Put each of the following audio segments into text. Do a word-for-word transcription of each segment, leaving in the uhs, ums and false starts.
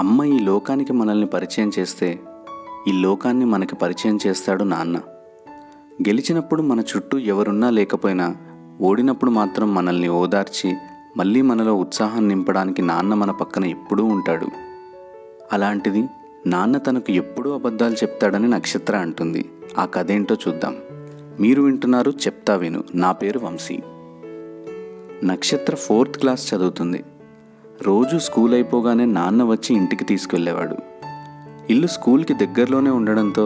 అమ్మ ఈ లోకానికి మనల్ని పరిచయం చేస్తే ఈ లోకాన్ని మనకి పరిచయం చేస్తాడు నాన్న. గెలిచినప్పుడు మన చుట్టూ ఎవరున్నా లేకపోయినా ఓడినప్పుడు మాత్రం మనల్ని ఓదార్చి మళ్ళీ మనలో ఉత్సాహం నింపడానికి నాన్న మన పక్కన ఎప్పుడూ ఉంటాడు. అలాంటిది నాన్న తనకు ఎప్పుడూ అబద్ధాలు చెప్తాడని నక్షత్ర అంటుంది. ఆ కథ ఏంటో చూద్దాం. మీరు వింటున్నారు చెప్తా విను. నా పేరు వంశీ. నక్షత్ర ఫోర్త్ క్లాస్ చదువుతుంది. రోజు స్కూల్ అయిపోగానే నాన్న వచ్చి ఇంటికి తీసుకెళ్ళేవాడు. ఇల్లు స్కూల్కి దగ్గరలోనే ఉండడంతో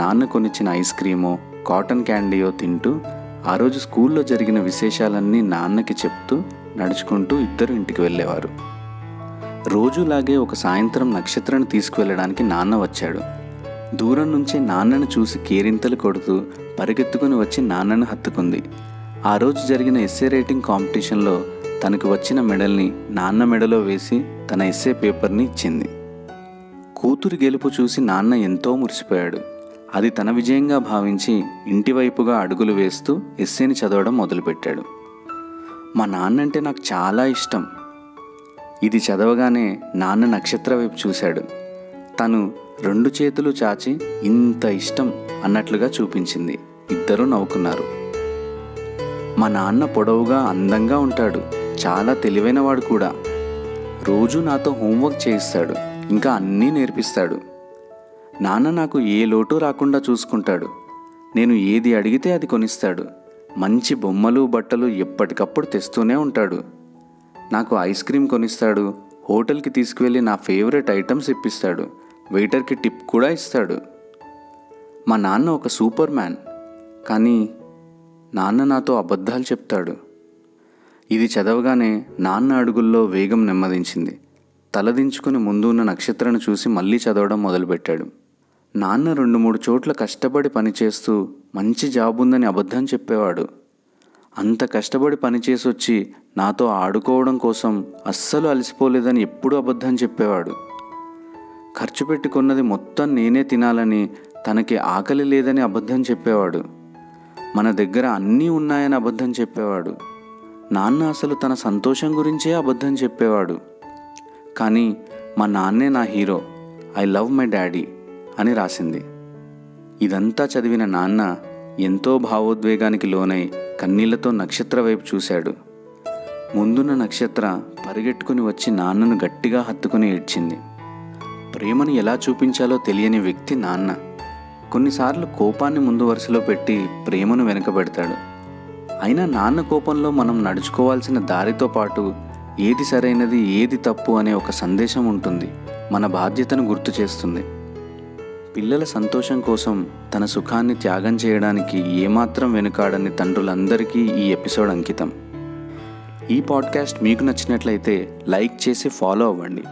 నాన్న కొనిచ్చిన ఐస్ క్రీమో కాటన్ క్యాండీయో తింటూ ఆ రోజు స్కూల్లో జరిగిన విశేషాలన్నీ నాన్నకి చెప్తూ నడుచుకుంటూ ఇద్దరు ఇంటికి వెళ్ళేవారు. రోజులాగే ఒక సాయంత్రం నక్షత్రను తీసుకువెళ్ళడానికి నాన్న వచ్చాడు. దూరం నుంచే నాన్నను చూసి కేరింతలు కొడుతూ పరిగెత్తుకుని వచ్చి నాన్నను హత్తుకుంది. ఆ రోజు జరిగిన ఎస్సే రైటింగ్ కాంపిటీషన్లో తనకు వచ్చిన మెడల్ని నాన్న మెడలో వేసి తన ఎస్సే పేపర్ని ఇచ్చింది. కూతురు గెలుపు చూసి నాన్న ఎంతో మురిసిపోయాడు. అది తన విజయంగా భావించి ఇంటివైపుగా అడుగులు వేస్తూ ఎస్సేని చదవడం మొదలుపెట్టాడు. మా నాన్నంటే నాకు చాలా ఇష్టం. ఇది చదవగానే నాన్న నక్షత్ర వైపు చూశాడు. తను రెండు చేతులు చాచి ఇంత ఇష్టం అన్నట్లుగా చూపించింది. ఇద్దరూ నవ్వుకున్నారు. మా నాన్న పొడవుగా అందంగా ఉంటాడు, చాలా తెలివైనవాడు కూడా. రోజు నాతో హోంవర్క్ చేయిస్తాడు, ఇంకా అన్నీ నేర్పిస్తాడు. నాన్న నాకు ఏ లోటు రాకుండా చూసుకుంటాడు. నేను ఏది అడిగితే అది కొనిస్తాడు. మంచి బొమ్మలు బట్టలు ఎప్పటికప్పుడు తెస్తూనే ఉంటాడు. నాకు ఐస్ క్రీమ్ కొనిస్తాడు. హోటల్కి తీసుకువెళ్ళి నా ఫేవరెట్ ఐటమ్స్ ఇప్పిస్తాడు. వెయిటర్కి టిప్ కూడా ఇస్తాడు. మా నాన్న ఒక సూపర్ మ్యాన్. కానీ నాన్న నాతో అబద్ధాలు చెప్తాడు. ఇది చదవగానే నాన్న అడుగుల్లో వేగం నెమ్మదించింది. తలదించుకుని ముందు ఉన్న నక్షత్రను చూసి మళ్ళీ చదవడం మొదలుపెట్టాడు. నాన్న రెండు మూడు చోట్ల కష్టపడి పనిచేస్తూ మంచి జాబ్ ఉందని అబద్ధం చెప్పేవాడు. అంత కష్టపడి పనిచేసి వచ్చి నాతో ఆడుకోవడం కోసం అస్సలు అలసిపోలేదని ఎప్పుడూ అబద్ధం చెప్పేవాడు. ఖర్చు పెట్టుకున్నది మొత్తం నేనే తినాలని, తనకి ఆకలి లేదని అబద్ధం చెప్పేవాడు. మన దగ్గర అన్నీ ఉన్నాయని అబద్ధం చెప్పేవాడు. నాన్న అసలు తన సంతోషం గురించే అబద్ధం చెప్పేవాడు. కానీ మా నాన్నే నా hero, I love my daddy అని రాసింది. ఇదంతా చదివిన నాన్న ఎంతో భావోద్వేగానికి లోనై కన్నీళ్లతో నక్షత్ర వైపు చూశాడు. ముందున్న నక్షత్ర పరిగెట్టుకుని వచ్చి నాన్నను గట్టిగా హత్తుకుని ఏడ్చింది. ప్రేమను ఎలా చూపించాలో తెలియని వ్యక్తి నాన్న. కొన్నిసార్లు కోపాన్ని ముందు వరుసలో పెట్టి ప్రేమను వెనకబెడతాడు. అయినా నాన్న కోపంలో మనం నడుచుకోవాల్సిన దారితో పాటు ఏది సరైనది ఏది తప్పు అనే ఒక సందేశం ఉంటుంది. మన బాధ్యతను గుర్తు చేస్తుంది. పిల్లల సంతోషం కోసం తన సుఖాన్ని త్యాగం చేయడానికి ఏమాత్రం వెనుకాడని తండ్రులందరికీ ఈ ఎపిసోడ్ అంకితం. ఈ పాడ్కాస్ట్ మీకు నచ్చినట్లయితే లైక్ చేసి ఫాలో అవ్వండి.